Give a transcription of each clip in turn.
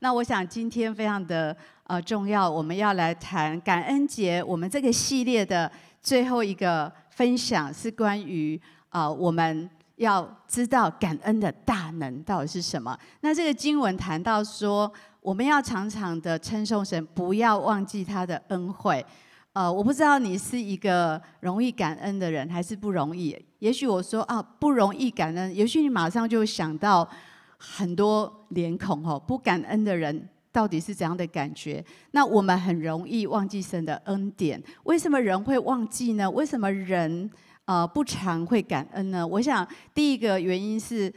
那我想今天非常的重要，我们要来谈感恩节。我们这个系列的最后一个分享是关于我们要知道感恩的大能到底是什么。那这个经文谈到说，我们要常常的称颂神，不要忘记他的恩惠。我不知道你是一个容易感恩的人还是不容易。也许我说不容易感恩，也许你马上就想到很多脸孔不感恩的人到底是怎样的感觉？那我们很容易忘记神的恩典。为什么人会忘记呢？为什么人不常会感恩呢？我想第一个原因是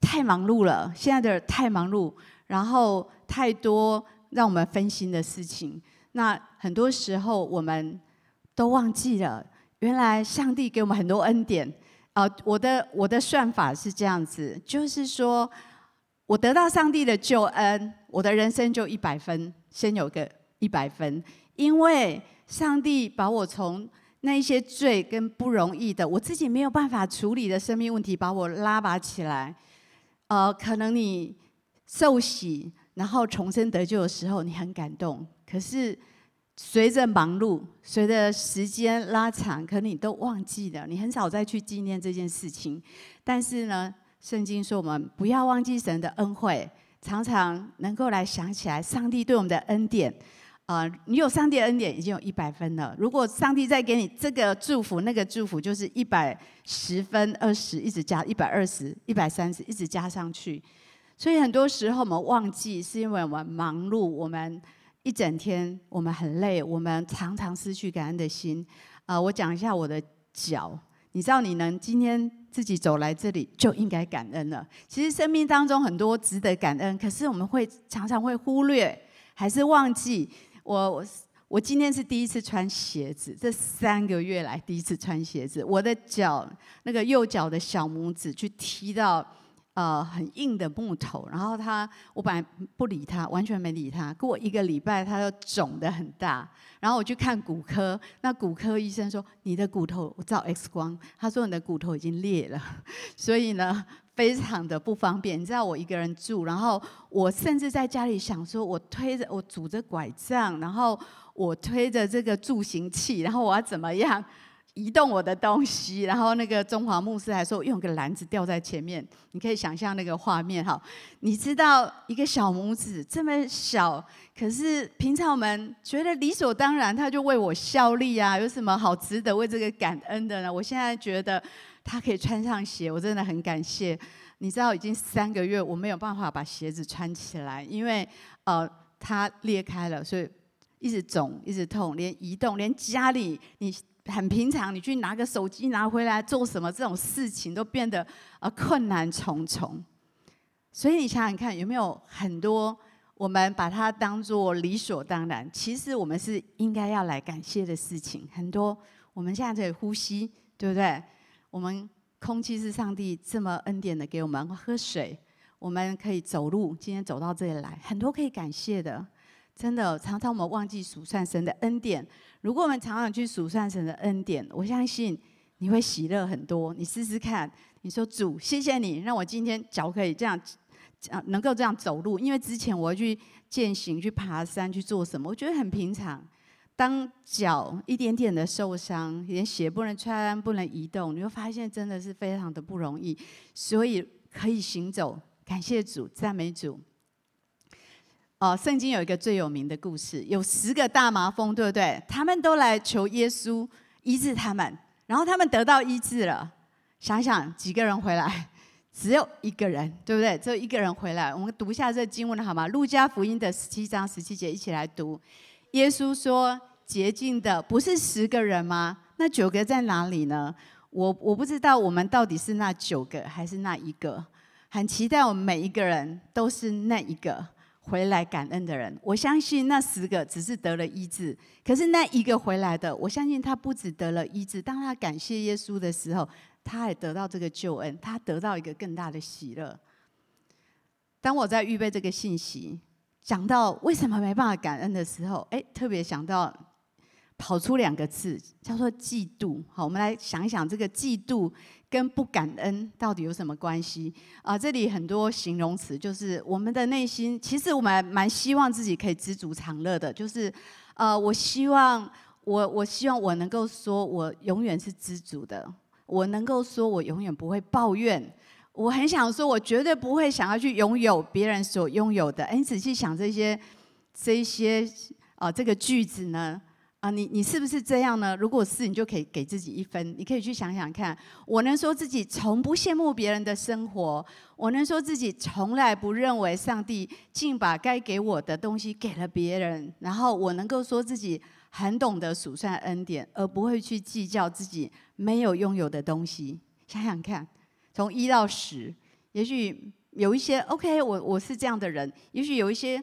太忙碌了，现在的人太忙碌，然后太多让我们分心的事情。那很多时候我们都忘记了，原来上帝给我们很多恩典。我的算法是这样子，就是说我得到上帝的救恩，我的人生就100分，先有个100分，因为上帝把我从那一些罪跟不容易的，我自己没有办法处理的生命问题，把我拉拔起来。可能你受洗然后重生得救的时候，你很感动。可是随着忙碌，随着时间拉长，可能你都忘记了，你很少再去纪念这件事情。但是呢，圣经说我们不要忘记神的恩惠，常常能够来想起来上帝对我们的恩典。你有上帝的恩典已经有100分了，如果上帝再给你这个祝福那个祝福，就是110分、20一直加120、130一直加上去。所以很多时候我们忘记，是因为我们忙碌，我们一整天我们很累，我们常常失去感恩的心。我讲一下我的脚，你知道你能今天自己走来这里就应该感恩了。其实生命当中很多值得感恩，可是我们会常常会忽略，还是忘记。我今天是第一次穿鞋子，这3个月来第一次穿鞋子，我的脚那个右脚的小拇指去踢到很硬的木头，然后我本来不理他，完全没理他。过一个礼拜，他就肿得很大。然后我去看骨科，那骨科医生说：“你的骨头，我照 X 光，他说你的骨头已经裂了，所以呢，非常的不方便。”你知道我一个人住，然后我甚至在家里想说，我拄着拐杖，然后我推着这个助行器，然后我要怎么样移动我的东西？然后那个中华牧师还说用个篮子吊在前面，你可以想象那个画面哈。你知道一个小拇指这么小，可是平常我们觉得理所当然，他就为我效力啊，有什么好值得为这个感恩的呢？我现在觉得他可以穿上鞋，我真的很感谢。你知道已经3个月我没有办法把鞋子穿起来，因为它裂开了，所以一直肿一直痛，连移动连家里你很平常，你去拿个手机拿回来做什么这种事情都变得困难重重。所以你想想看，有没有很多我们把它当作理所当然，其实我们是应该要来感谢的事情很多。我们现在这里呼吸，对不对？我们空气是上帝这么恩典的给我们，喝水，我们可以走路，今天走到这里来，很多可以感谢的。真的，常常我们忘记数算神的恩典。如果我们常常去数算神的恩典，我相信你会喜乐很多。你试试看，你说主，谢谢你让我今天脚可以这样，能够这样走路。因为之前我去健行、去爬山、去做什么，我觉得很平常。当脚一点点的受伤，连鞋不能穿、不能移动，你会发现真的是非常的不容易。所以可以行走，感谢主，赞美主。圣经有一个最有名的故事，有10个大麻风，对不对？他们都来求耶稣医治他们，然后他们得到医治了。想想几个人回来，只有一个人，对不对？只有一个人回来。我们读一下这经文好吗？路加福音的17章17节，一起来读。耶稣说：“洁净的不是10个人吗？那9个在哪里呢？”我不知道我们到底是那9个还是那一个。很期待我们每一个人都是那一个回来感恩的人。我相信那10个只是得了医治，可是那一个回来的，我相信他不只得了医治，当他感谢耶稣的时候，他也得到这个救恩，他得到一个更大的喜乐。当我在预备这个信息，讲到为什么没办法感恩的时候，特别想到跑出2个字，叫做嫉妒。好，我们来想一想这个嫉妒跟不感恩到底有什么关系啊？这里很多形容词，就是我们的内心，其实我们蛮希望自己可以知足常乐的，就是我希望我能够说我永远是知足的，我能够说我永远不会抱怨。我很想说，我绝对不会想要去拥有别人所拥有的。你仔细想这些这个句子呢，你是不是这样呢？如果是，你就可以给自己1分。你可以去想想看，我能说自己从不羡慕别人的生活，我能说自己从来不认为上帝竟把该给我的东西给了别人，然后我能够说自己很懂得数算恩典，而不会去计较自己没有拥有的东西。想想看。从1到10，也许有一些 OK， 我是这样的人，也许有一些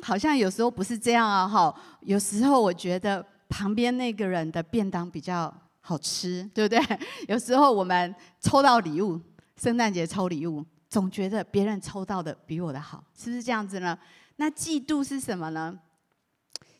好像有时候不是这样啊哈。有时候我觉得旁边那个人的便当比较好吃，对不对？有时候我们抽到礼物，圣诞节抽礼物，总觉得别人抽到的比我的好，是不是这样子呢？那嫉妒是什么呢？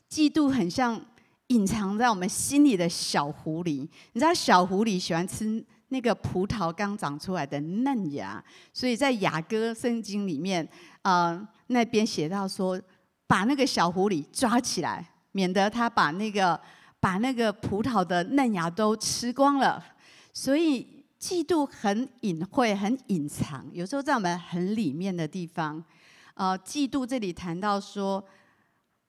嫉妒很像隐藏在我们心里的小狐狸，你知道小狐狸喜欢吃那个葡萄刚长出来的嫩芽，所以在雅歌圣经里面，那边写到说，把那个小狐狸抓起来，免得它把那个葡萄的嫩芽都吃光了。所以嫉妒很隐晦，很隐藏，有时候在我们很里面的地方。嫉妒这里谈到说，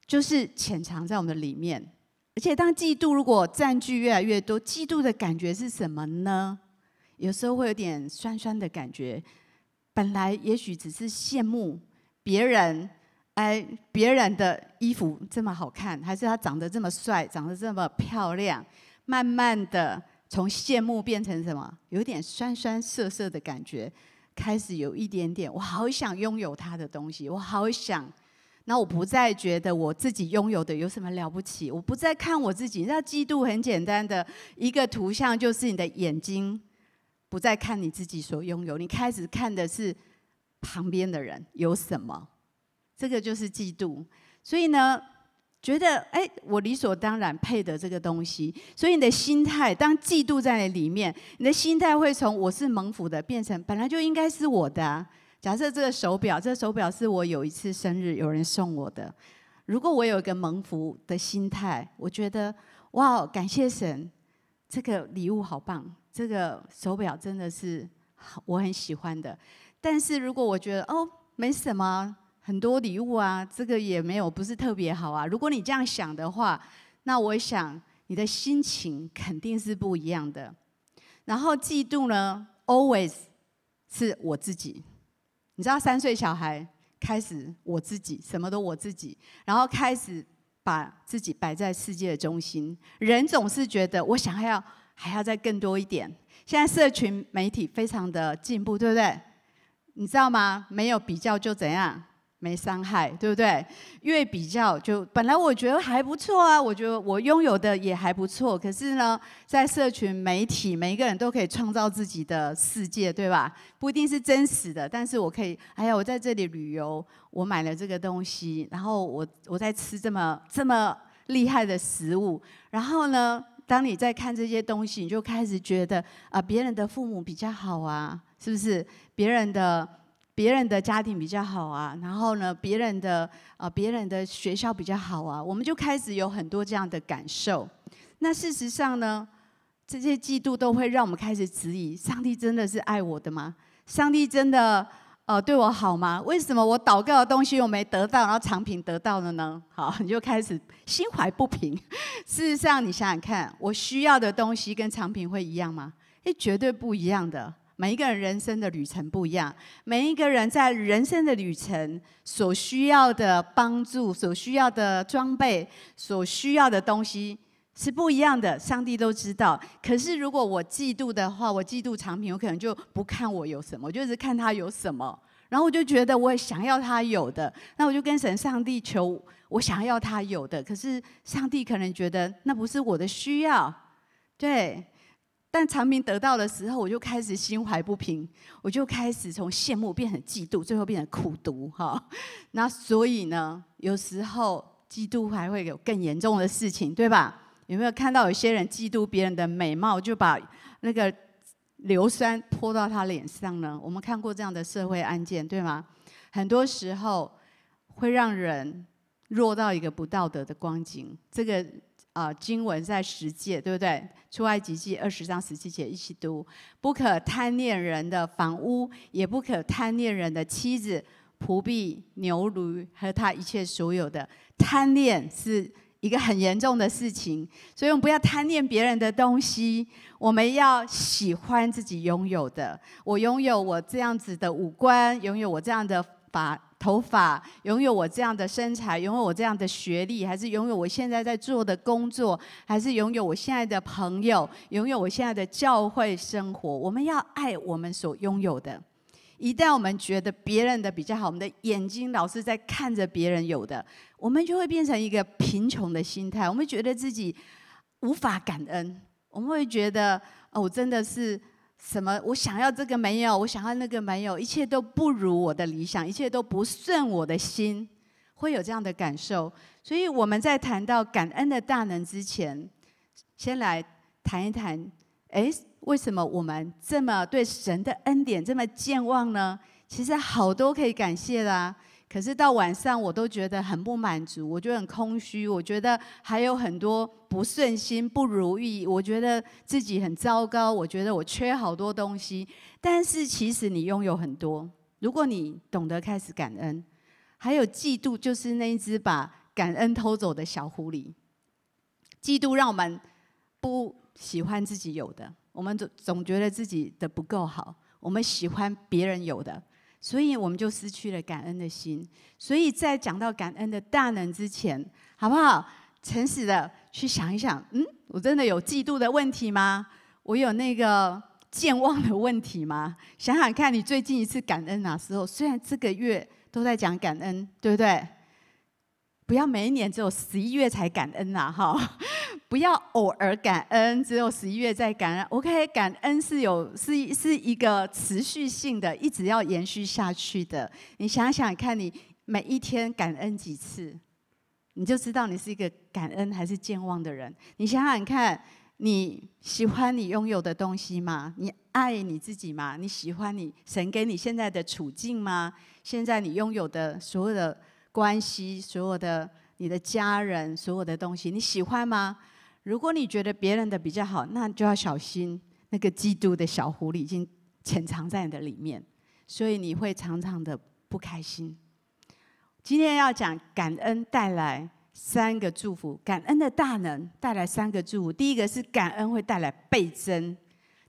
就是潜藏在我们的里面。而且当嫉妒如果占据越来越多，嫉妒的感觉是什么呢？有时候会有点酸酸的感觉，本来也许只是羡慕别人，别人的衣服这么好看，还是他长得这么帅，长得这么漂亮，慢慢的从羡慕变成什么？有点酸酸涩涩的感觉，开始有一点点，我好想拥有他的东西，我好想。那我不再觉得我自己拥有的有什么了不起，我不再看我自己。你知道嫉妒很简单的一个图像，就是你的眼睛不再看你自己所拥有，你开始看的是旁边的人有什么，这个就是嫉妒。所以呢，觉得我理所当然配得这个东西，所以你的心态，当嫉妒在你里面，你的心态会从我是蒙福的变成本来就应该是我的啊。假设这个手表是我有一次生日有人送我的，如果我有一个蒙福的心态，我觉得哇，感谢神，这个礼物好棒，这个手表真的是我很喜欢的。但是如果我觉得没什么，很多礼物啊，这个也没有，不是特别好啊，如果你这样想的话，那我想你的心情肯定是不一样的。然后嫉妒呢 always 是我自己，你知道3岁小孩开始我自己，什么都我自己，然后开始把自己摆在世界的中心。人总是觉得我想要还要再更多一点。现在社群媒体非常的进步，对不对？你知道吗？没有比较就怎样？没伤害，对不对？越比较就本来我觉得还不错啊，我觉得我拥有的也还不错，可是呢，在社群媒体，每一个人都可以创造自己的世界，对吧？不一定是真实的，但是我可以，我在这里旅游，我买了这个东西，然后我在吃这么厉害的食物，然后呢，当你在看这些东西，你就开始觉得别人的父母比较好啊，是不是？别人的家庭比较好啊，然后呢，别人的学校比较好啊，我们就开始有很多这样的感受。那事实上呢，这些嫉妒都会让我们开始质疑：上帝真的是爱我的吗？上帝真的对我好吗？为什么我祷告的东西我没得到，然后常平得到了呢？好，你就开始心怀不平。事实上，你想想看，我需要的东西跟常平会一样吗？绝对不一样的。每一个人人生的旅程不一样，每一个人在人生的旅程所需要的帮助，所需要的装备，所需要的东西是不一样的，上帝都知道。可是如果我嫉妒的话，我嫉妒常平，我可能就不看我有什么，我就只看他有什么，然后我就觉得我想要他有的，那我就跟神上帝求我想要他有的，可是上帝可能觉得那不是我的需要，对。但常平得到的时候，我就开始心怀不平，我就开始从羡慕变成嫉妒，最后变成苦毒哈。那所以呢，有时候嫉妒还会有更严重的事情，对吧？有没有看到有些人嫉妒别人的美貌，就把那个硫酸泼到他脸上呢？我们看过这样的社会案件，对吗？很多时候会让人落到一个不道德的光景。这个经文在十诫，对不对？出埃及记20章17节一起读：不可贪恋人的房屋，也不可贪恋人的妻子、仆婢、牛驴和他一切所有的。贪恋是一个很严重的事情，所以我们不要贪恋别人的东西，我们要喜欢自己拥有的。我拥有我这样子的五官，拥有我这样的头发，拥有我这样的身材，拥有我这样的学历，还是拥有我现在在做的工作，还是拥有我现在的朋友，拥有我现在的教会生活。我们要爱我们所拥有的。一旦我们觉得别人的比较好，我们的眼睛老是在看着别人有的，我们就会变成一个贫穷的心态。我们觉得自己无法感恩，我们会觉得我真的是什么？我想要这个没有，我想要那个没有，一切都不如我的理想，一切都不顺我的心，会有这样的感受。所以我们在谈到感恩的大能之前，先来谈一谈，为什么我们这么对神的恩典这么健忘呢？其实好多可以感谢啦，可是到晚上我都觉得很不满足，我觉得很空虚，我觉得还有很多不顺心、不如意，我觉得自己很糟糕，我觉得我缺好多东西。但是其实你拥有很多，如果你懂得开始感恩。还有嫉妒，就是那一只把感恩偷走的小狐狸。嫉妒让我们不喜欢自己有的，我们总觉得自己的不够好，我们喜欢别人有的，所以我们就失去了感恩的心。所以在讲到感恩的大能之前，好不好诚实的去想一想，我真的有嫉妒的问题吗？我有那个健忘的问题吗？想想看，你最近一次感恩哪时候？虽然这个月都在讲感恩，对不对？不要每一年只有11月才感恩啊，不要偶尔感恩，只有11月在感恩。OK， 感恩是一个持续性的，一直要延续下去的。你想想看，你每一天感恩几次，你就知道你是一个感恩还是健忘的人。你想想看，你喜欢你拥有的东西吗？你爱你自己吗？你喜欢你神给你现在的处境吗？现在你拥有的所有的关系，所有的你的家人，所有的东西，你喜欢吗？如果你觉得别人的比较好，那就要小心，那个嫉妒的小狐狸已经潜藏在你的里面，所以你会常常的不开心。今天要讲感恩带来三个祝福，感恩的大能带来三个祝福。第一个是感恩会带来倍增，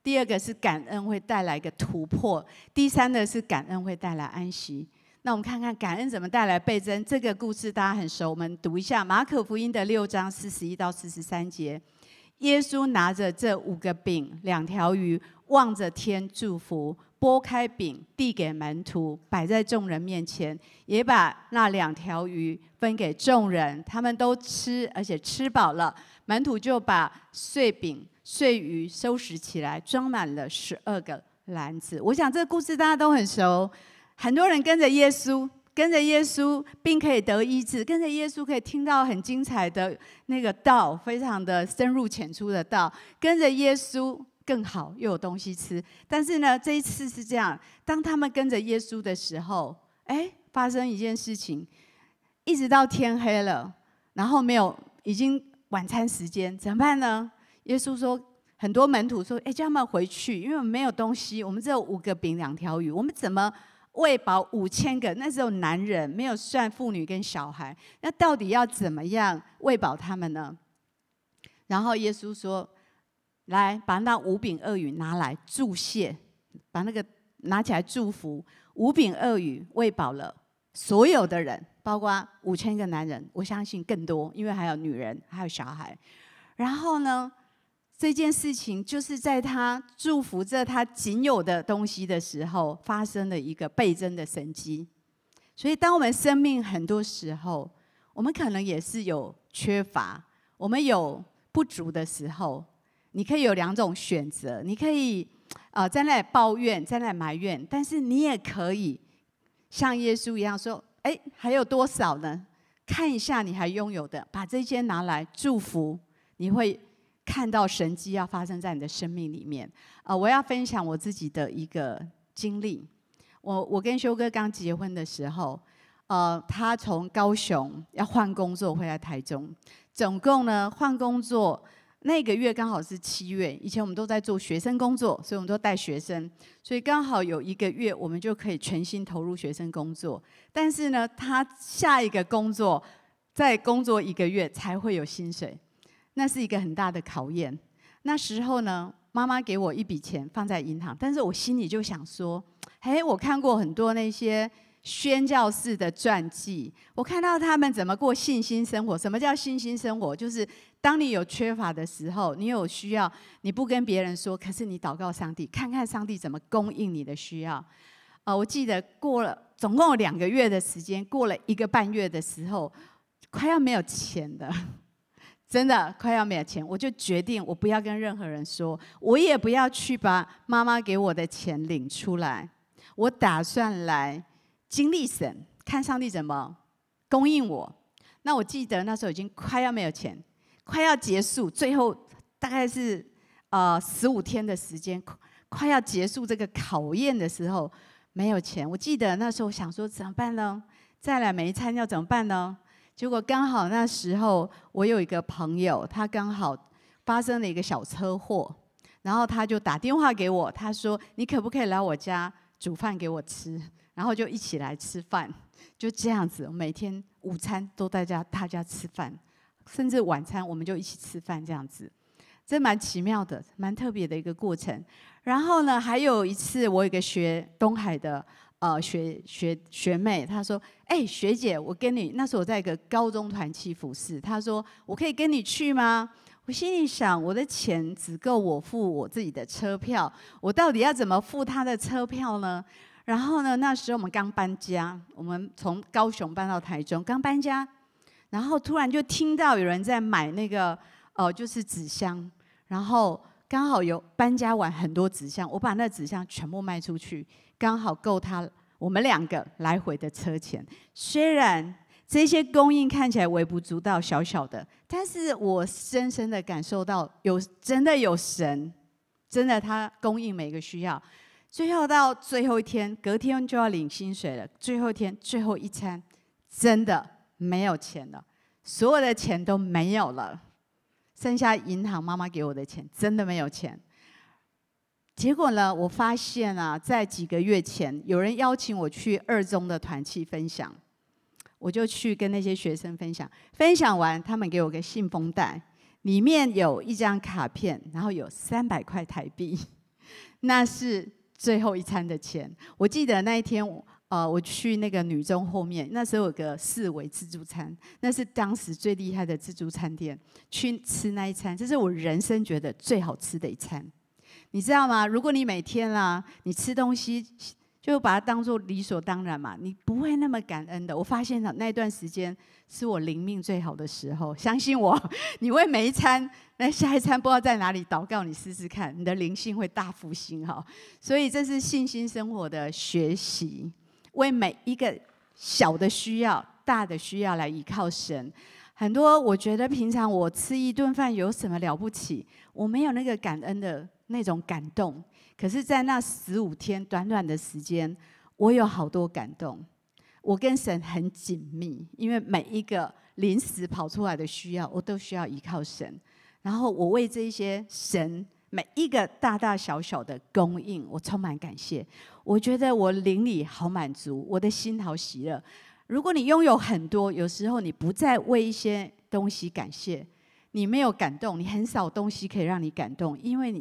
第二个是感恩会带来一个突破，第三个是感恩会带来安息。那我们看看感恩怎么带来倍增。这个故事大家很熟，我们读一下马可福音的6章41到43节。耶稣拿着这5个饼2条鱼，望着天祝福，拨开饼递给门徒，摆在众人面前，也把那2条鱼分给众人，他们都吃，而且吃饱了。门徒就把碎饼碎鱼收拾起来，装满了12个篮子。我想这个故事大家都很熟，很多人跟着耶稣，并可以得医治，跟着耶稣可以听到很精彩的那个道，非常的深入浅出的道，跟着耶稣更好，又有东西吃。但是呢，这一次是这样，当他们跟着耶稣的时候，发生一件事情，一直到天黑了，然后没有，已经晚餐时间，怎么办呢？耶稣说，很多门徒说，叫他们回去，因为我们没有东西，我们只有5个饼2条鱼，我们怎么喂饱5000个？那时候男人没有算妇女跟小孩，那到底要怎么样喂饱他们呢？然后耶稣说：“来，把那5饼2鱼拿来祝谢，把那个拿起来祝福。5饼2鱼喂饱了所有的人，包括5000个男人，我相信更多，因为还有女人，还有小孩。然后呢，这件事情就是在他祝福着他仅有的东西的时候，发生了一个倍增的神迹。所以当我们生命很多时候，我们可能也是有缺乏，我们有不足的时候，你可以有2种选择，你可以在那里抱怨，在那里埋怨，但是你也可以像耶稣一样说，还有多少呢？看一下你还拥有的，把这些拿来祝福，你会看到神迹要发生在你的生命里面。我要分享我自己的一个经历。我跟修哥刚结婚的时候，他从高雄要换工作回来台中，总共呢换工作那个月刚好是7月，以前我们都在做学生工作，所以我们都带学生，所以刚好有一个月我们就可以全心投入学生工作。但是呢，他下一个工作再工作1个月才会有薪水，那是一个很大的考验。那时候呢，妈妈给我一笔钱放在银行，但是我心里就想说，哎，我看过很多那些宣教士的传记，我看到他们怎么过信心生活。什么叫信心生活？就是当你有缺乏的时候，你有需要，你不跟别人说，可是你祷告上帝，看看上帝怎么供应你的需要。我记得过了总共有2个月的时间，过了1个半月的时候，快要没有钱了，真的快要没有钱，我就决定我不要跟任何人说，我也不要去把妈妈给我的钱领出来，我打算来经历神，看上帝怎么供应我。那我记得那时候已经快要没有钱，快要结束，最后大概是15天的时间，快要结束这个考验的时候，没有钱。我记得那时候想说怎么办呢？再来每一餐要怎么办呢？结果刚好那时候我有一个朋友，他刚好发生了一个小车祸，然后他就打电话给我，他说你可不可以来我家煮饭给我吃？然后就一起来吃饭，就这样子，每天午餐都在他家吃饭，甚至晚餐我们就一起吃饭，这样子，这蛮奇妙的，蛮特别的一个过程。然后呢，还有一次，我有一个学东海的学妹，她说：“哎，学姐，我跟你那时候我在一个高中团契服侍，她说我可以跟你去吗？”我心里想，我的钱只够我付我自己的车票，我到底要怎么付她的车票呢？然后呢，那时候我们刚搬家，我们从高雄搬到台中，刚搬家，然后突然就听到有人在买那个就是纸箱，然后刚好有搬家完很多纸箱，我把那纸箱全部卖出去，刚好够我们两个来回的车钱。虽然这些供应看起来微不足道、小小的，但是我深深的感受到真的有神，真的他供应每个需要。最后到最后一天，隔天就要领薪水了。最后一天，最后一餐，真的没有钱了，所有的钱都没有了，剩下银行妈妈给我的钱，真的没有钱。结果呢，我发现啊，在几个月前，有人邀请我去二中的团契分享，我就去跟那些学生分享。分享完，他们给我个信封袋，里面有一张卡片，然后有300块台币，那是最后一餐的钱。我记得那一天，我去那个女中后面，那时候有个4维自助餐，那是当时最厉害的自助餐店，去吃那一餐，这是我人生觉得最好吃的一餐。你知道吗？如果你每天你吃东西就把它当做理所当然嘛，你不会那么感恩的。我发现那段时间是我灵命最好的时候，相信我，你为每一餐，那下一餐不知道在哪里祷告，你试试看，你的灵性会大复兴哈。所以这是信心生活的学习，为每一个小的需要、大的需要来依靠神。很多我觉得平常我吃一顿饭有什么了不起，我没有那个感恩的那种感动，可是在那15天短短的时间，我有好多感动。我跟神很紧密，因为每一个临时跑出来的需要，我都需要依靠神。然后我为这些神每一个大大小小的供应，我充满感谢。我觉得我灵里好满足，我的心好喜乐。如果你拥有很多，有时候你不再为一些东西感谢，你没有感动，你很少东西可以让你感动，因为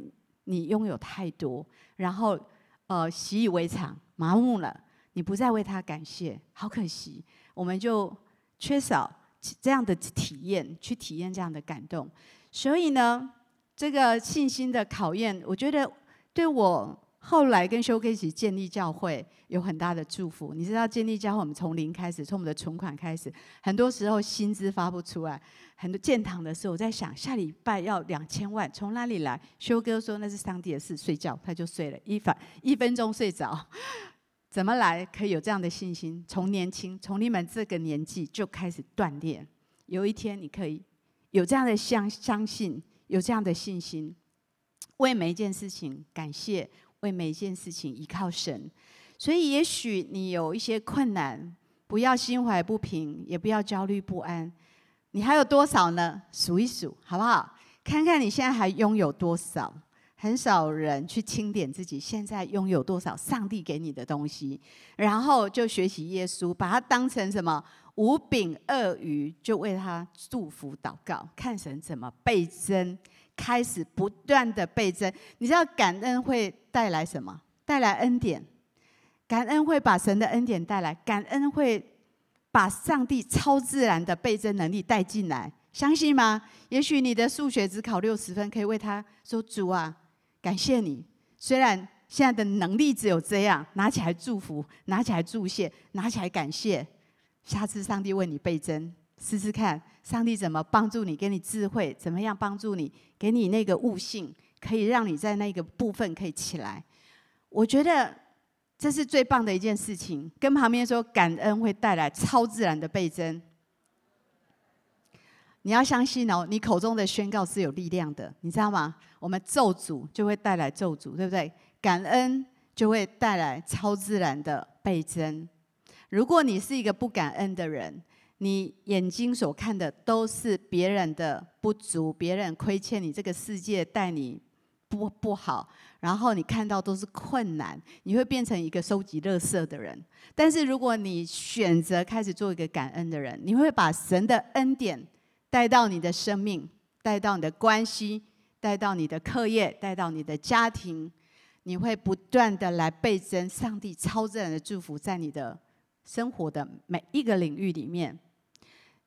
你拥有太多，然后习以为常，麻木了，你不再为他感谢，好可惜，我们就缺少这样的体验，去体验这样的感动。所以呢，这个信心的考验，我觉得对我后来跟修哥一起建立教会有很大的祝福。你知道建立教会，我们从0开始，从我们的存款开始，很多时候薪资发不出来，很多建堂的时候，我在想下礼拜要2000万，从哪里来？修哥说那是上帝的事，睡觉他就睡了，一分钟睡着。怎么来可以有这样的信心？从年轻，从你们这个年纪就开始锻炼，有一天你可以有这样的相信，有这样的信心，为每一件事情感谢，为每一件事情依靠神。所以也许你有一些困难，不要心怀不平，也不要焦虑不安。你还有多少呢？数一数好不好？看看你现在还拥有多少。很少人去清点自己现在拥有多少上帝给你的东西，然后就学习耶稣，把它当成什么五饼二鱼，就为他祝福祷告，看神怎么倍增，开始不断的倍增。你知道感恩会带来什么？带来恩典。感恩会把神的恩典带来，感恩会把上帝超自然的倍增能力带进来，相信吗？也许你的数学只考60分，可以为他说：“主啊，感谢你，虽然现在的能力只有这样，拿起来祝福，拿起来祝谢，拿起来感谢。下次上帝为你倍增，试试看，上帝怎么帮助你，给你智慧，怎么样帮助你，给你那个悟性，可以让你在那个部分可以起来。”我觉得这是最棒的一件事情。跟旁边说，感恩会带来超自然的倍增。你要相信哦，你口中的宣告是有力量的，你知道吗？我们咒诅就会带来咒诅，对不对？感恩就会带来超自然的倍增。如果你是一个不感恩的人，你眼睛所看的都是别人的不足，别人亏欠你，这个世界待你不好，然后你看到都是困难，你会变成一个收集垃圾的人。但是如果你选择开始做一个感恩的人，你会把神的恩典带到你的生命，带到你的关系，带到你的课业，带到你的家庭，你会不断的来倍增上帝超自然的祝福在你的生活的每一个领域里面。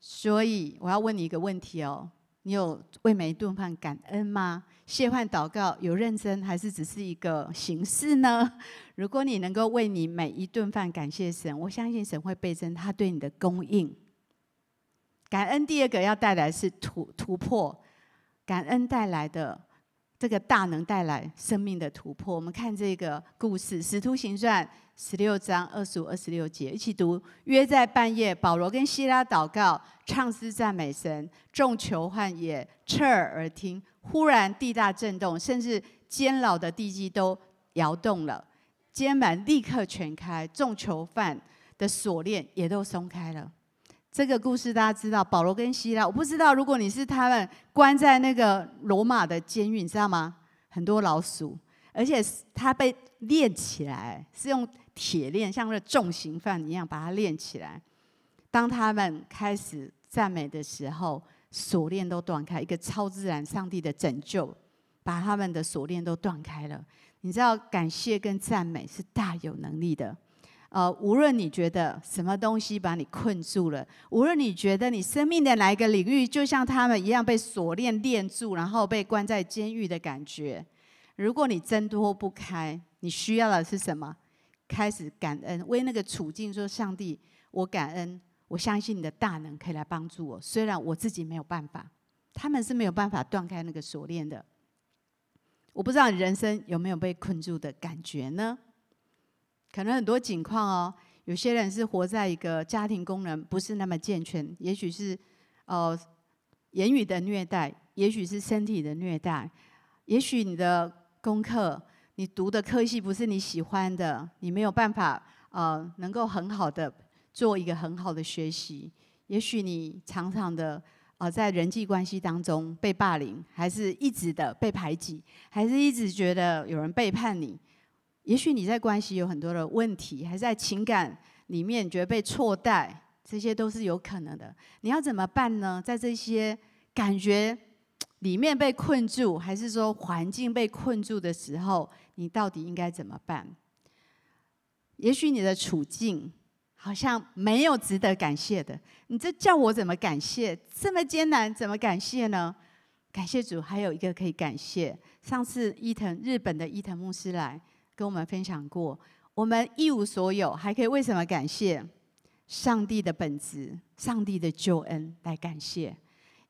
所以我要问你一个问题哦，你有为每一顿饭感恩吗？谢饭祷告有认真还是只是一个形式呢？如果你能够为你每一顿饭感谢神，我相信神会倍增他对你的供应。感恩第二个要带来是突破，感恩带来的这个大能带来生命的突破。我们看这个故事，《使徒行传》16章25-26节，一起读。约在半夜，保罗跟西拉祷告，唱诗赞美神，众囚犯也侧耳而听。忽然地大震动，甚至监牢的地基都摇动了，监门立刻全开，众囚犯的锁链也都松开了。这个故事大家知道，保罗跟西拉，我不知道如果你是他们关在那个罗马的监狱，你知道吗？很多老鼠，而且他被链起来，是用铁链，像那重刑犯一样把他链起来。当他们开始赞美的时候，锁链都断开，一个超自然上帝的拯救，把他们的锁链都断开了。你知道，感谢跟赞美是大有能力的。无论你觉得什么东西把你困住了，无论你觉得你生命的哪一个领域就像他们一样被锁链链住，然后被关在监狱的感觉，如果你挣脱不开，你需要的是什么？开始感恩，为那个处境说：上帝，我感恩，我相信你的大能可以来帮助我，虽然我自己没有办法。他们是没有办法断开那个锁链的。我不知道你人生有没有被困住的感觉呢？可能很多情况哦，有些人是活在一个家庭功能不是那么健全，也许是言语的虐待，也许是身体的虐待，也许你的功课，你读的科系不是你喜欢的，你没有办法能够很好的做一个很好的学习，也许你常常的在人际关系当中被霸凌，还是一直的被排挤，还是一直觉得有人背叛你。也许你在关系有很多的问题，还在情感里面你觉得被错待，这些都是有可能的。你要怎么办呢？在这些感觉里面被困住，还是说环境被困住的时候，你到底应该怎么办？也许你的处境好像没有值得感谢的，你这叫我怎么感谢？这么艰难，怎么感谢呢？感谢主，还有一个可以感谢。上次日本的伊藤牧师来跟我们分享过，我们一无所有，还可以为什么感谢？上帝的本质，上帝的救恩来感谢，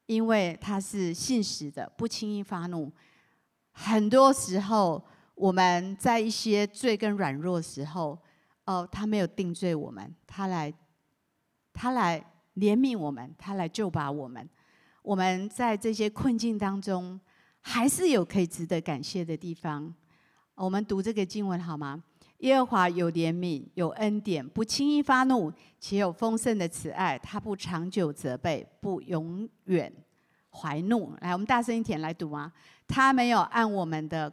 因为他是信实的，不轻易发怒。很多时候，我们在一些罪跟软弱的时候，他没有定罪我们，他来怜悯我们，他来救拔我们。我们在这些困境当中，还是有可以值得感谢的地方。我们读这个经文好吗？耶和华有怜悯，有恩典，不轻易发怒，且有丰盛的慈爱。他不长久责备，不永远怀怒。来，我们大声一点来读啊！他没有按我们的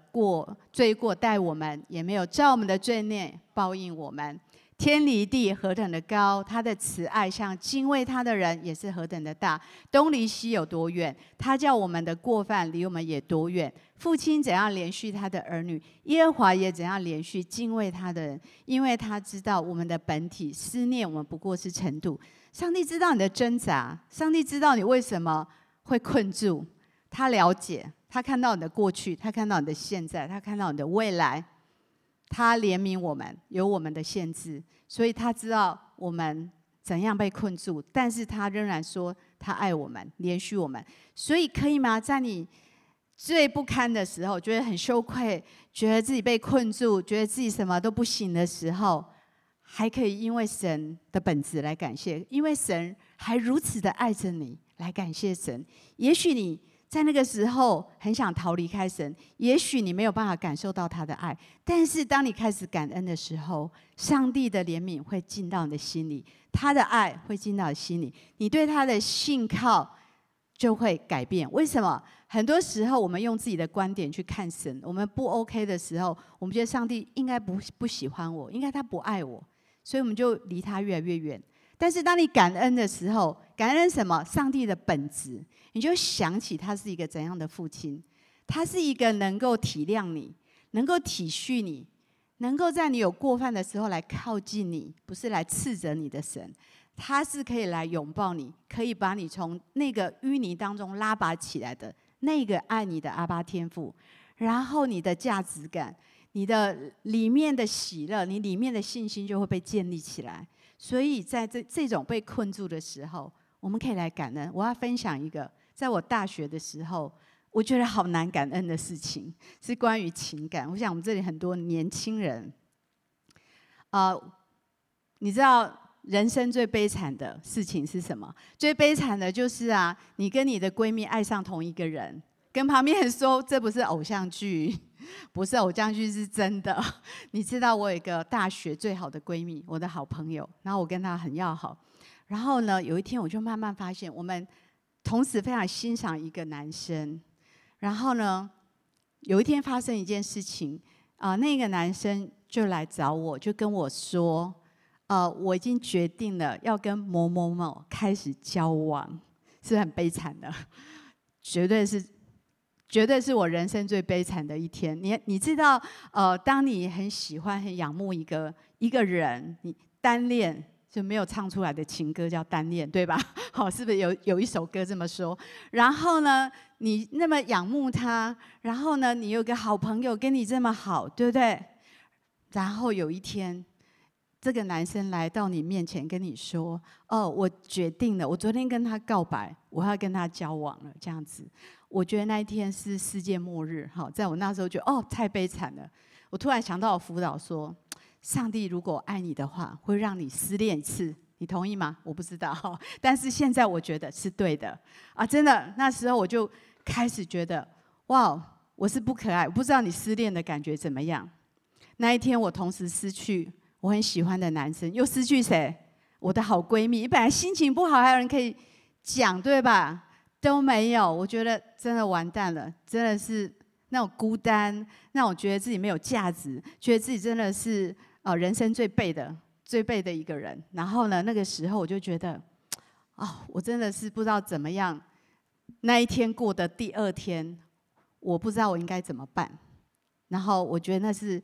罪过待我们，也没有照我们的罪孽报应我们。天离地何等的高，他的慈爱向敬畏他的人也是何等的大。东离西有多远，他叫我们的过犯离我们也多远。父亲怎样连续他的儿女，耶和华也怎样连续敬畏他的人，因为他知道我们的本体，思念我们不过是尘土。上帝知道你的挣扎，上帝知道你为什么会困住，他了解，他看到你的过去，他看到你的现在，他看到你的未来。他怜悯我们，有我们的限制，所以他知道我们怎样被困住，但是他仍然说他爱我们，怜恤我们。所以可以吗？在你最不堪的时候，觉得很羞愧，觉得自己被困住，觉得自己什么都不行的时候，还可以因为神的本质来感谢，因为神还如此的爱着你，来感谢神。也许你在那个时候很想逃离开神，也许你没有办法感受到他的爱，但是当你开始感恩的时候，上帝的怜悯会进到你的心里，他的爱会进到你心里，你对他的信靠就会改变。为什么？很多时候我们用自己的观点去看神，我们不 OK 的时候，我们觉得上帝应该不喜欢我，应该他不爱我，所以我们就离他越来越远。但是当你感恩的时候，感恩什么？上帝的本质，你就想起他是一个怎样的父亲，他是一个能够体谅你，能够体恤你，能够在你有过犯的时候来靠近你，不是来斥责你的神。他是可以来拥抱你，可以把你从那个淤泥当中拉拔起来的那个爱你的阿爸天父。然后你的价值感，你的里面的喜乐，你里面的信心就会被建立起来。所以在这种被困住的时候，我们可以来感恩。我要分享一个在我大学的时候我觉得好难感恩的事情，是关于情感。我想我们这里很多年轻人，你知道人生最悲惨的事情是什么？最悲惨的就是你跟你的闺蜜爱上同一个人，跟旁边人说这不是偶像剧，不是偶像剧，是真的。你知道我有一个大学最好的闺蜜，我的好朋友，然后我跟她很要好。然后呢，有一天我就慢慢发现，我们同时非常欣赏一个男生。然后呢，有一天发生一件事情，那个男生就来找我，就跟我说，我已经决定了要跟某某某开始交往。是很悲惨的，绝对是我人生最悲惨的一天。你知道，当你很喜欢、很仰慕一个人，你单恋就没有唱出来的情歌叫单恋，对吧？好，是不是有一首歌这么说？然后呢，你那么仰慕他，然后呢，你有个好朋友跟你这么好，对不对？然后有一天，这个男生来到你面前跟你说：“哦，我决定了，我昨天跟他告白，我要跟他交往了。”这样子。我觉得那一天是世界末日。好，在我那时候觉得太悲惨了。我突然想到我辅导说，上帝如果爱你的话，会让你失恋一次，你同意吗？我不知道，但是现在我觉得是对的真的。那时候我就开始觉得，哇，我是不可爱，我不知道你失恋的感觉怎么样。那一天我同时失去我很喜欢的男生，又失去谁？我的好闺蜜。你本来心情不好，还有人可以讲，对吧？都没有。我觉得真的完蛋了，真的是那种孤单，那种觉得自己没有价值，觉得自己真的是人生最背的一个人。然后呢，那个时候我就觉得，我真的是不知道怎么样。那一天过的第二天，我不知道我应该怎么办。然后我觉得那是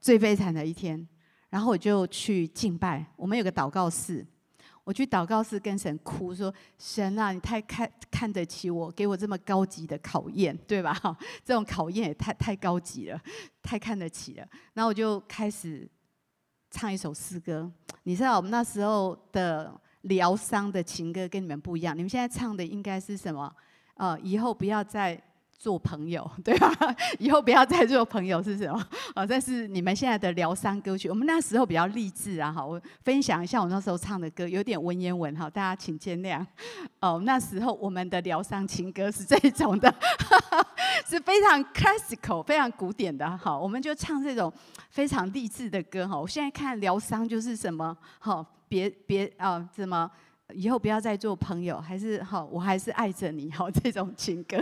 最悲惨的一天。然后我就去敬拜，我们有个祷告室。我去祷告室跟神哭说：“神啊，你太看得起我，给我这么高级的考验，对吧？这种考验也太高级了，太看得起了。”然后我就开始唱一首诗歌。你知道我们那时候的疗伤的情歌跟你们不一样，你们现在唱的应该是什么？以后不要再做朋友，对吧？以后不要再做朋友是什么？这是你们现在的疗伤歌曲。我们那时候比较励志啊。好，我分享一下我那时候唱的歌，有点文言文，大家请见谅。那时候我们的疗伤情歌是这种的是非常 classical、非常古典的。好，我们就唱这种非常励志的歌。哈，我现在看疗伤就是什么？好，别什么？以后不要再做朋友，还是好，我还是爱着你，好这种情歌。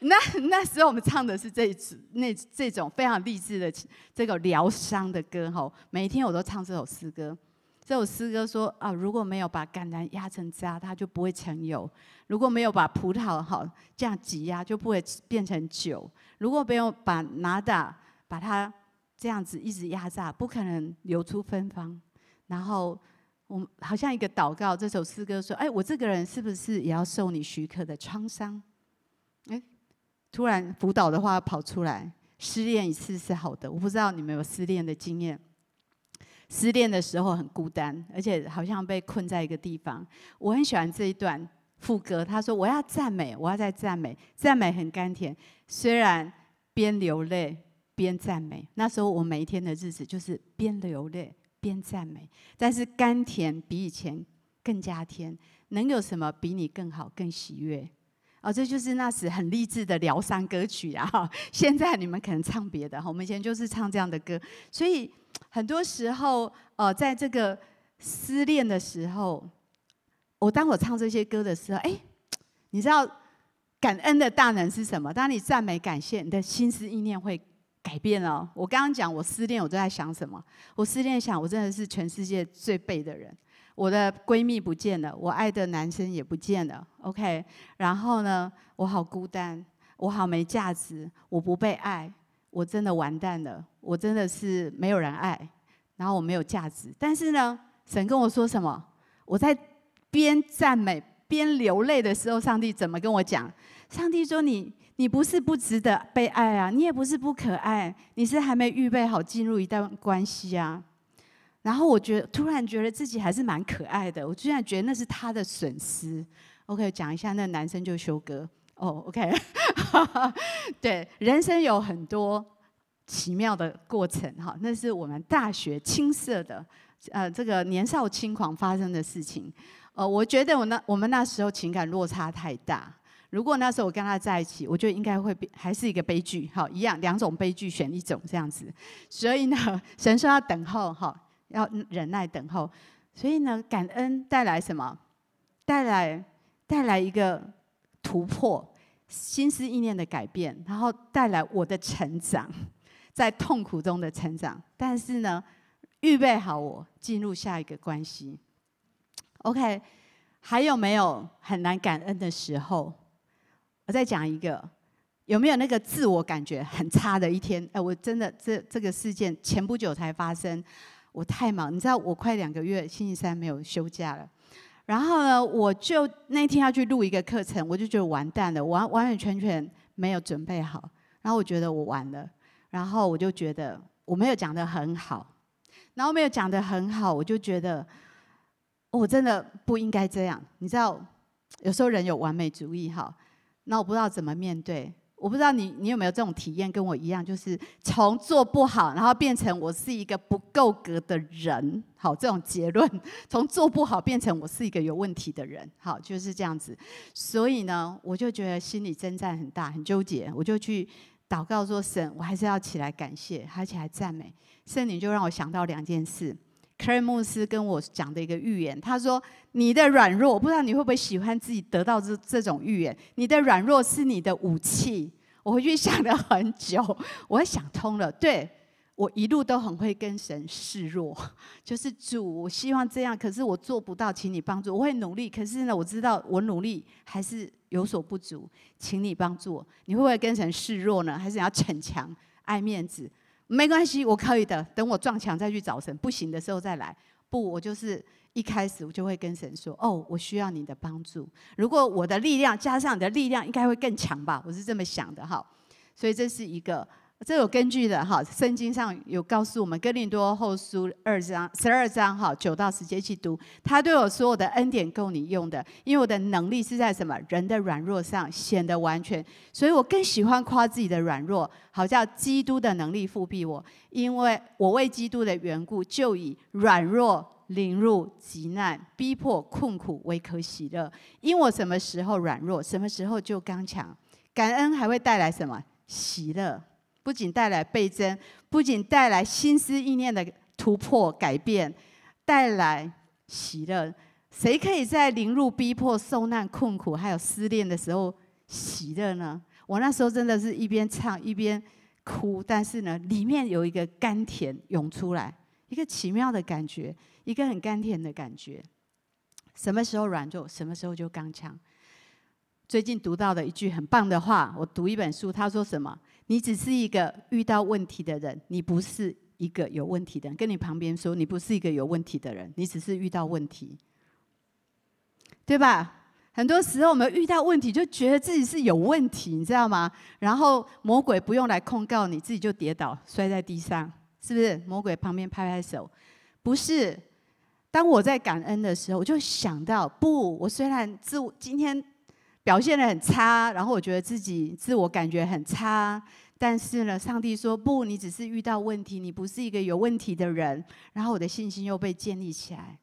那时候我们唱的是这种非常励志的这个疗伤的歌，哈。每一天我都唱这首诗歌。这首诗歌说啊，如果没有把橄榄压成渣，它就不会成油；如果没有把葡萄好这样挤压，就不会变成酒；如果没有把把它这样子一直压榨，不可能流出芬芳。然后我们好像一个祷告，这首诗歌说：哎，我这个人是不是也要受你许可的创伤？哎，突然辅导的话跑出来，失恋一次是好的，我不知道你们有失恋的经验。失恋的时候很孤单，而且好像被困在一个地方。我很喜欢这一段副歌，他说：“我要赞美，我要再赞美，赞美很甘甜。虽然边流泪边赞美，那时候我每一天的日子就是边流泪边赞美，但是甘甜比以前更加甜。能有什么比你更好、更喜悦？”哦，这就是那时很励志的疗伤歌曲啊！现在你们可能唱别的，我们以前就是唱这样的歌，所以。很多时候，在这个失恋的时候，当我唱这些歌的时候，哎，你知道感恩的大能是什么？当你赞美感谢，你的心思意念会改变哦。我刚刚讲我失恋，我都在想什么？我失恋想，我真的是全世界最背的人，我的闺蜜不见了，我爱的男生也不见了 ，OK。然后呢，我好孤单，我好没价值，我不被爱。我真的完蛋了，我真的是没有人爱，然后我没有价值。但是呢，神跟我说什么？我在边赞美边流泪的时候，上帝怎么跟我讲？上帝说你不是不值得被爱啊，你也不是不可爱，你是还没预备好进入一段关系啊。然后我突然觉得自己还是蛮可爱的，我居然觉得那是他的损失。OK， 讲一下，那男生就休歌。OK， 对，人生有很多奇妙的过程哈，那是我们大学青涩的，这个年少轻狂发生的事情。我觉得我们那时候情感落差太大，如果那时候我跟他在一起，我觉得应该会还是一个悲剧，好，一样两种悲剧选一种这样子。所以呢，神说要等候哈，要忍耐等候。所以呢，感恩带来什么？带来一个。突破心思意念的改变，然后带来我的成长，在痛苦中的成长。但是呢，预备好我进入下一个关系。OK， 还有没有很难感恩的时候？我再讲一个，有没有那个自我感觉很差的一天？哎，我真的这个事件前不久才发生，我太忙，你知道我快2个月，星期三没有休假了。然后呢，我就那天要去录一个课程，我就觉得完蛋了，我完全没有准备好。然后我觉得我完了，然后我就觉得我没有讲得很好，然后没有讲得很好，我就觉得我真的不应该这样。你知道，有时候人有完美主义哈，那我不知道怎么面对。我不知道你有没有这种体验，跟我一样，就是从做不好，然后变成我是一个不够格的人，好，这种结论，从做不好变成我是一个有问题的人，好，就是这样子。所以呢，我就觉得心理征战很大，很纠结，我就去祷告说：神，我还是要起来感谢，还起来赞美。圣灵就让我想到2件事。克瑞牧师跟我讲的一个预言，他说：“你的软弱，我不知道你会不会喜欢自己得到这种预言。你的软弱是你的武器。”我回去想了很久，我想通了。对，我一路都很会跟神示弱，就是主，我希望这样，可是我做不到，请你帮助。我会努力，可是呢，我知道我努力还是有所不足，请你帮助我。你会不会跟神示弱呢？还是你要逞强、爱面子？没关系，我可以的。等我撞墙再去找神，不行的时候再来。不，我就是一开始我就会跟神说：“哦，我需要你的帮助。如果我的力量加上你的力量，应该会更强吧？”我是这么想的哈。所以这是一个，这有根据的哈。圣经上有告诉我们，《哥林多后书》12章哈9到10节一起读。他对我说：“我的恩典够你用的，因为我的能力是在什么人的软弱上显得完全。所以我更喜欢夸自己的软弱，好叫基督的能力覆庇我。因为我为基督的缘故，就以软弱。”临入急难、逼迫、困苦为可喜乐，因我什么时候软弱，什么时候就刚强。感恩还会带来什么？喜乐，不仅带来倍增，不仅带来心思意念的突破改变，带来喜乐。谁可以在凌辱、逼迫、受难、困苦还有失恋的时候喜乐呢？我那时候真的是一边唱一边哭，但是呢，里面有一个甘甜涌出来，一个奇妙的感觉，一个很甘甜的感觉。什么时候软弱，什么时候就刚强。最近读到的一句很棒的话，我读一本书，他说什么？你只是一个遇到问题的人，你不是一个有问题的人。跟你旁边说，你不是一个有问题的人，你只是遇到问题，对吧？很多时候我们遇到问题就觉得自己是有问题，你知道吗？然后魔鬼不用来控告你，自己就跌倒摔在地上，是不是？魔鬼旁边拍拍手，不是。当我在感恩的时候，我就想到，不，我虽然今天表现得很差，然后我觉得自己自我感觉很差，但是呢，上帝说不，你只是遇到问题，你不是一个有问题的人。然后我的信心又被建立起来。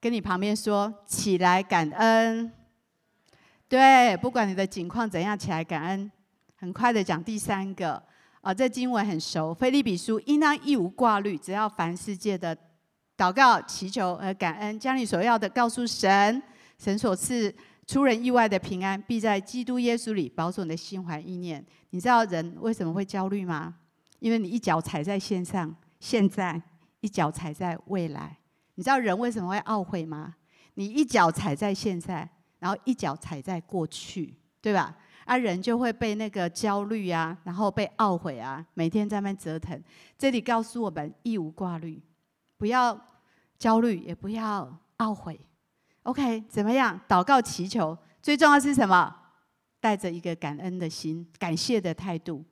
跟你旁边说，起来感恩。对，不管你的境况怎样，起来感恩。很快的讲第三个啊，这经文很熟，腓立比书，应当一无挂虑，只要凡世界的祷告、祈求和感恩，将你所要的告诉神，神所赐出人意外的平安，必在基督耶稣里保守你的心怀意念。你知道人为什么会焦虑吗？因为你一脚踩在线上，现在一脚踩在未来。你知道人为什么会懊悔吗？你一脚踩在现在，然后一脚踩在过去，对吧？啊，人就会被那个焦虑啊，然后被懊悔啊，每天在那边折腾。这里告诉我们，一无挂虑，不要焦虑，也不要懊悔。OK， 怎么样？祷告祈求，最重要是什么？带着一个感恩的心，感谢的态度。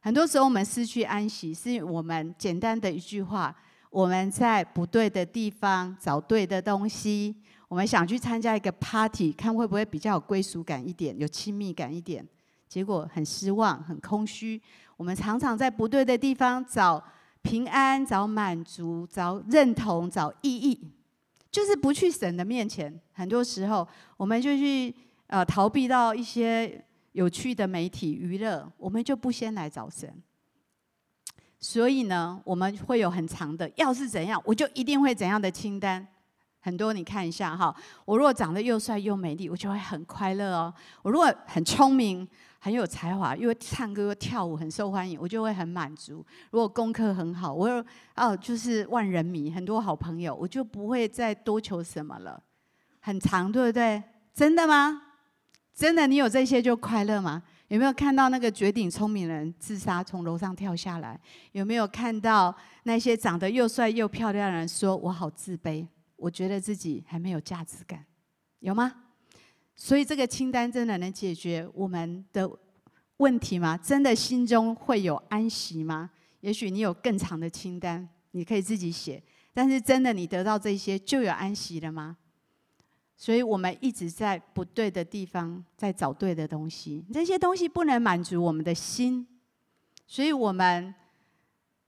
很多时候我们失去安息，是我们简单的一句话。我们在不对的地方找对的东西，我们想去参加一个 party， 看会不会比较有归属感一点，有亲密感一点，结果很失望，很空虚。我们常常在不对的地方找平安，找满足，找认同，找意义，就是不去神的面前。很多时候我们就去逃避到一些有趣的媒体娱乐，我们就不先来找神。所以呢，我们会有很长的要是怎样我就一定会怎样的清单。很多你看一下哈，我如果长得又帅又美丽，我就会很快乐哦。我如果很聪明很有才华，又唱歌又跳舞很受欢迎，我就会很满足。如果功课很好，我就是万人迷，很多好朋友，我就不会再多求什么了。很长，对不对？真的吗？真的你有这些就快乐吗？有没有看到那个绝顶聪明人自杀，从楼上跳下来？有没有看到那些长得又帅又漂亮的人说，我好自卑，我觉得自己还没有价值感？有吗？所以这个清单真的能解决我们的问题吗？真的心中会有安息吗？也许你有更长的清单，你可以自己写，但是真的你得到这些就有安息了吗？所以我们一直在不对的地方在找对的东西，这些东西不能满足我们的心。所以我们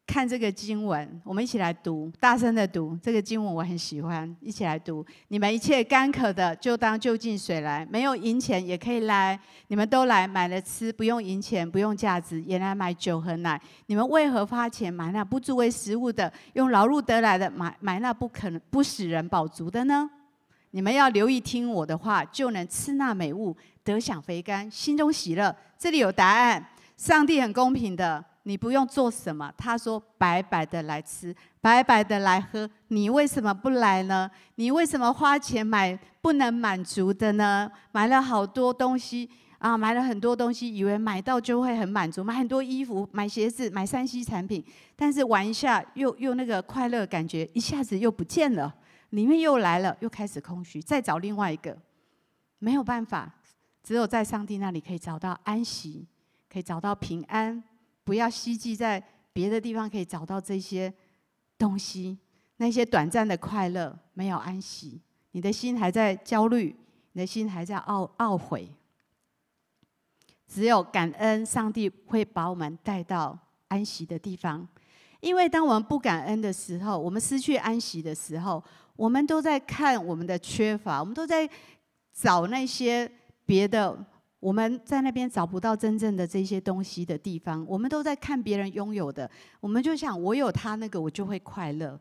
看这个经文，我们一起来读，大声的读这个经文，我很喜欢。一起来读：你们一切干渴的，就当就近水来；没有银钱也可以来，你们都来，买了吃，不用银钱，不用价值，也来买酒和奶。你们为何花钱买那不足为食物的，用劳碌得来的买那不使人饱足的呢？你们要留意听我的话，就能吃那美物，得享肥甘，心中喜乐。这里有答案。上帝很公平的，你不用做什么，他说白白的来吃，白白的来喝，你为什么不来呢？你为什么花钱买不能满足的呢？买了好多东西啊，买了很多东西，以为买到就会很满足，买很多衣服，买鞋子，买3C产品，但是玩一下又那个快乐感觉一下子又不见了。里面又来了，又开始空虚，再找另外一个，没有办法，只有在上帝那里可以找到安息，可以找到平安。不要希冀在别的地方可以找到这些东西，那些短暂的快乐没有安息，你的心还在焦虑，你的心还在懊悔。只有感恩，上帝会把我们带到安息的地方。因为当我们不感恩的时候，我们失去安息的时候，我们都在看我们的缺乏，我们都在找那些别的我们在那边找不到真正的这些东西的地方，我们都在看别人拥有的，我们就想我有他那个我就会快乐，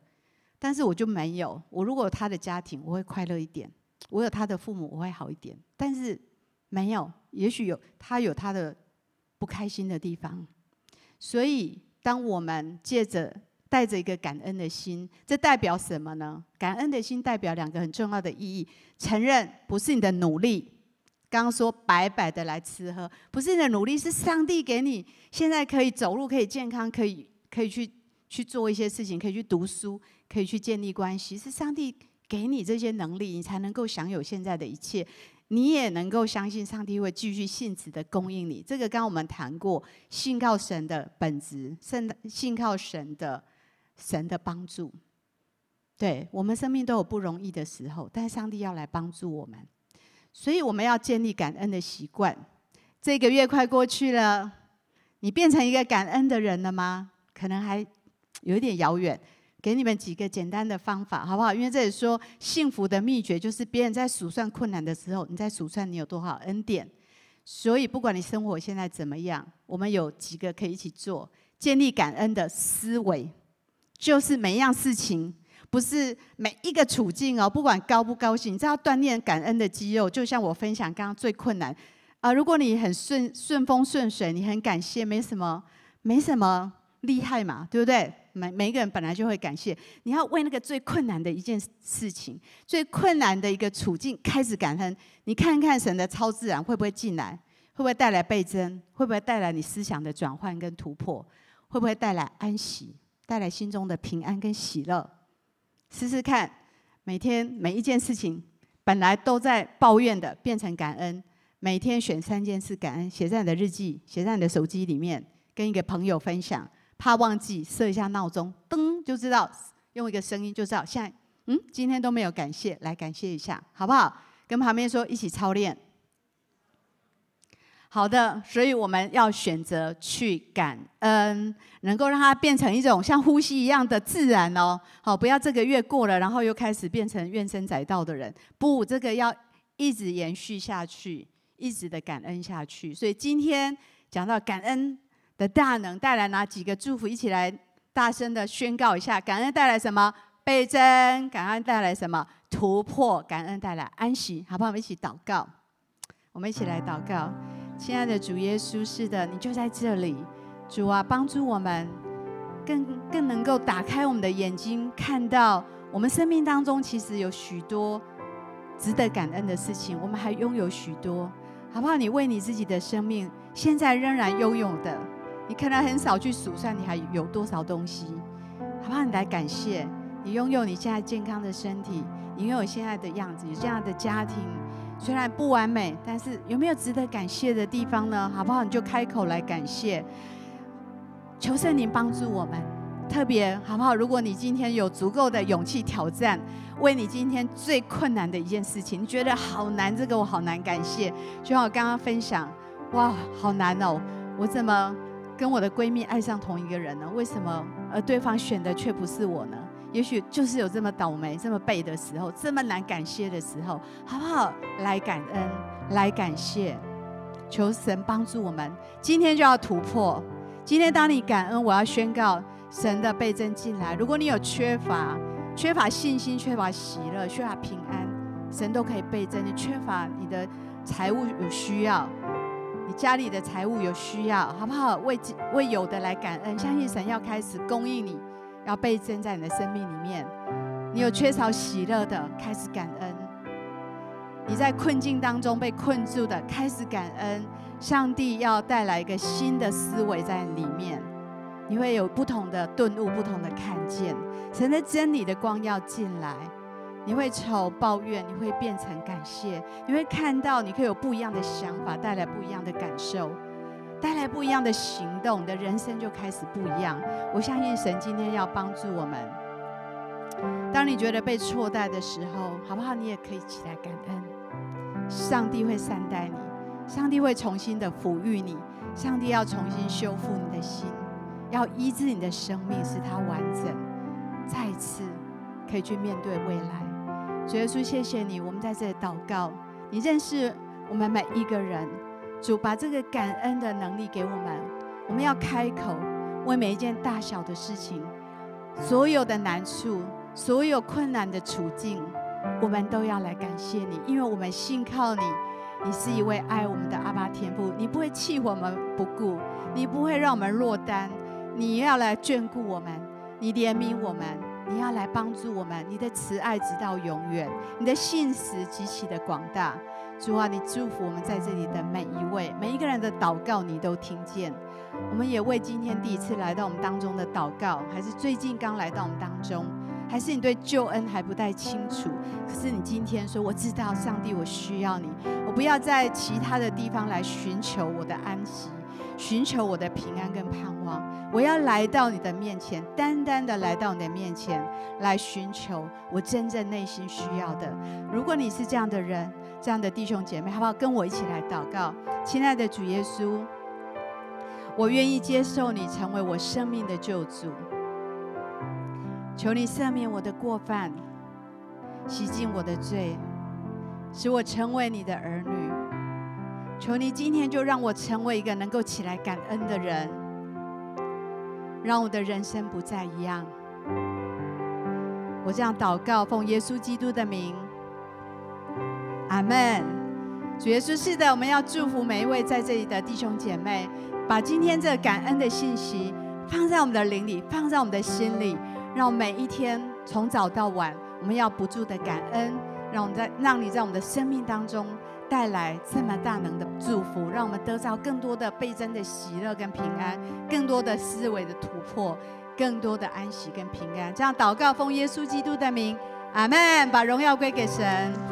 但是我就没有。我如果有他的家庭我会快乐一点，我有他的父母我会好一点，但是没有，也许有他有他的不开心的地方。所以当我们借着带着一个感恩的心，这代表什么呢？感恩的心代表两个很重要的意义：承认不是你的努力，刚刚说白白的来吃喝，不是你的努力，是上帝给你现在可以走路，可以健康，可以去做一些事情，可以去读书，可以去建立关系，是上帝给你这些能力，你才能够享有现在的一切。你也能够相信上帝会继续信实的供应你。这个刚刚我们谈过，信靠神的本质，信靠神的帮助。对，我们生命都有不容易的时候，但上帝要来帮助我们，所以我们要建立感恩的习惯。这个月快过去了，你变成一个感恩的人了吗？可能还有一点遥远。给你们几个简单的方法好不好？因为这里说幸福的秘诀就是别人在数算困难的时候，你在数算你有多少恩典。所以不管你生活现在怎么样，我们有几个可以一起做。建立感恩的思维，就是每一样事情，不是每一个处境哦，不管高不高兴，你知道锻炼感恩的肌肉。就像我分享刚刚最困难如果你很顺风顺水，你很感谢，没什么厉害嘛，对不对？每一个人本来就会感谢，你要为那个最困难的一件事情，最困难的一个处境开始感恩。你看看神的超自然会不会进来，会不会带来倍增，会不会带来你思想的转换跟突破，会不会带来安息，带来心中的平安跟喜乐。试试看，每天每一件事情本来都在抱怨的变成感恩，每天选3件事感恩，写在你的日记，写在你的手机里面，跟一个朋友分享。怕忘记，设一下闹钟，噔就知道，用一个声音就知道。现在，今天都没有感谢，来感谢一下，好不好？跟旁边说，一起操练。好的，所以我们要选择去感恩，能够让它变成一种像呼吸一样的自然哦。好，不要这个月过了，然后又开始变成怨声载道的人。不，这个要一直延续下去，一直的感恩下去。所以今天讲到感恩的大能带来哪几个祝福，一起来大声的宣告一下。感恩带来什么？倍增。感恩带来什么？突破。感恩带来安息，好不好？我们一起祷告，我们一起来祷告。亲爱的主耶稣，是的，你就在这里。主啊，帮助我们 更能够打开我们的眼睛，看到我们生命当中其实有许多值得感恩的事情，我们还拥有许多，好不好？你为你自己的生命现在仍然拥有的，你可能很少去数算你还有多少东西，好不好？你来感谢，你拥有你现在健康的身体，你拥有现在的样子，有这样的家庭，虽然不完美，但是有没有值得感谢的地方呢？好不好？你就开口来感谢，求圣灵帮助我们。特别好不好？如果你今天有足够的勇气挑战，为你今天最困难的一件事情，你觉得好难，这个我好难感谢。就像我刚刚分享，哇，好难哦，我怎么跟我的闺蜜爱上同一个人呢？为什么而对方选的却不是我呢？也许就是有这么倒霉，这么背的时候，这么难感谢的时候，好不好？来感恩，来感谢，求神帮助我们今天就要突破。今天当你感恩，我要宣告神的倍增进来。如果你有缺乏信心，缺乏喜乐，缺乏平安，神都可以倍增。你缺乏你的财务有需要，你家里的财务有需要，好不好？为有的来感恩，相信神要开始供应你，要倍增在你的生命里面。你有缺少喜乐的，开始感恩；你在困境当中被困住的，开始感恩。上帝要带来一个新的思维在里面，你会有不同的顿悟，不同的看见。神的真理的光要进来，你会从抱怨，你会变成感谢，你会看到，你可以有不一样的想法，带来不一样的感受，带来不一样的行动，你的人生就开始不一样。我相信神今天要帮助我们。当你觉得被错待的时候，好不好？你也可以起来感恩，上帝会善待你，上帝会重新的抚育你，上帝要重新修复你的心，要医治你的生命，使它完整，再一次可以去面对未来。主耶稣，谢谢你，我们在这里祷告。你认识我们每一个人，主把这个感恩的能力给我们，我们要开口为每一件大小的事情，所有的难处，所有困难的处境，我们都要来感谢你，因为我们信靠你，你是一位爱我们的阿爸天父，你不会弃我们不顾，你不会让我们落单，你要来眷顾我们，你怜悯我们，你要来帮助我们，你的慈爱直到永远，你的信实极其的广大。主啊，你祝福我们在这里的每一位，每一个人的祷告你都听见。我们也为今天第一次来到我们当中的祷告，还是最近刚来到我们当中，还是你对救恩还不太清楚，可是你今天说我知道上帝，我需要你，我不要在其他的地方来寻求我的安息，寻求我的平安跟盼望，我要来到你的面前，单单的来到你的面前来寻求我真正内心需要的。如果你是这样的人，这样的弟兄姐妹，好不好跟我一起来祷告。亲爱的主耶稣，我愿意接受你成为我生命的救主，求你赦免我的过犯，洗净我的罪，使我成为你的儿女。求你今天就让我成为一个能够起来感恩的人，让我的人生不再一样。我这样祷告，奉耶稣基督的名，阿们。主耶稣，是的，我们要祝福每一位在这里的弟兄姐妹，把今天这感恩的信息放在我们的灵里，放在我们的心里，让每一天从早到晚，我们要不住的感恩，让你在我们的生命当中带来这么大能的祝福，让我们得到更多的倍增的喜乐跟平安，更多的思维的突破，更多的安息跟平安。这样祷告，奉耶稣基督的名，阿们。把荣耀归给神。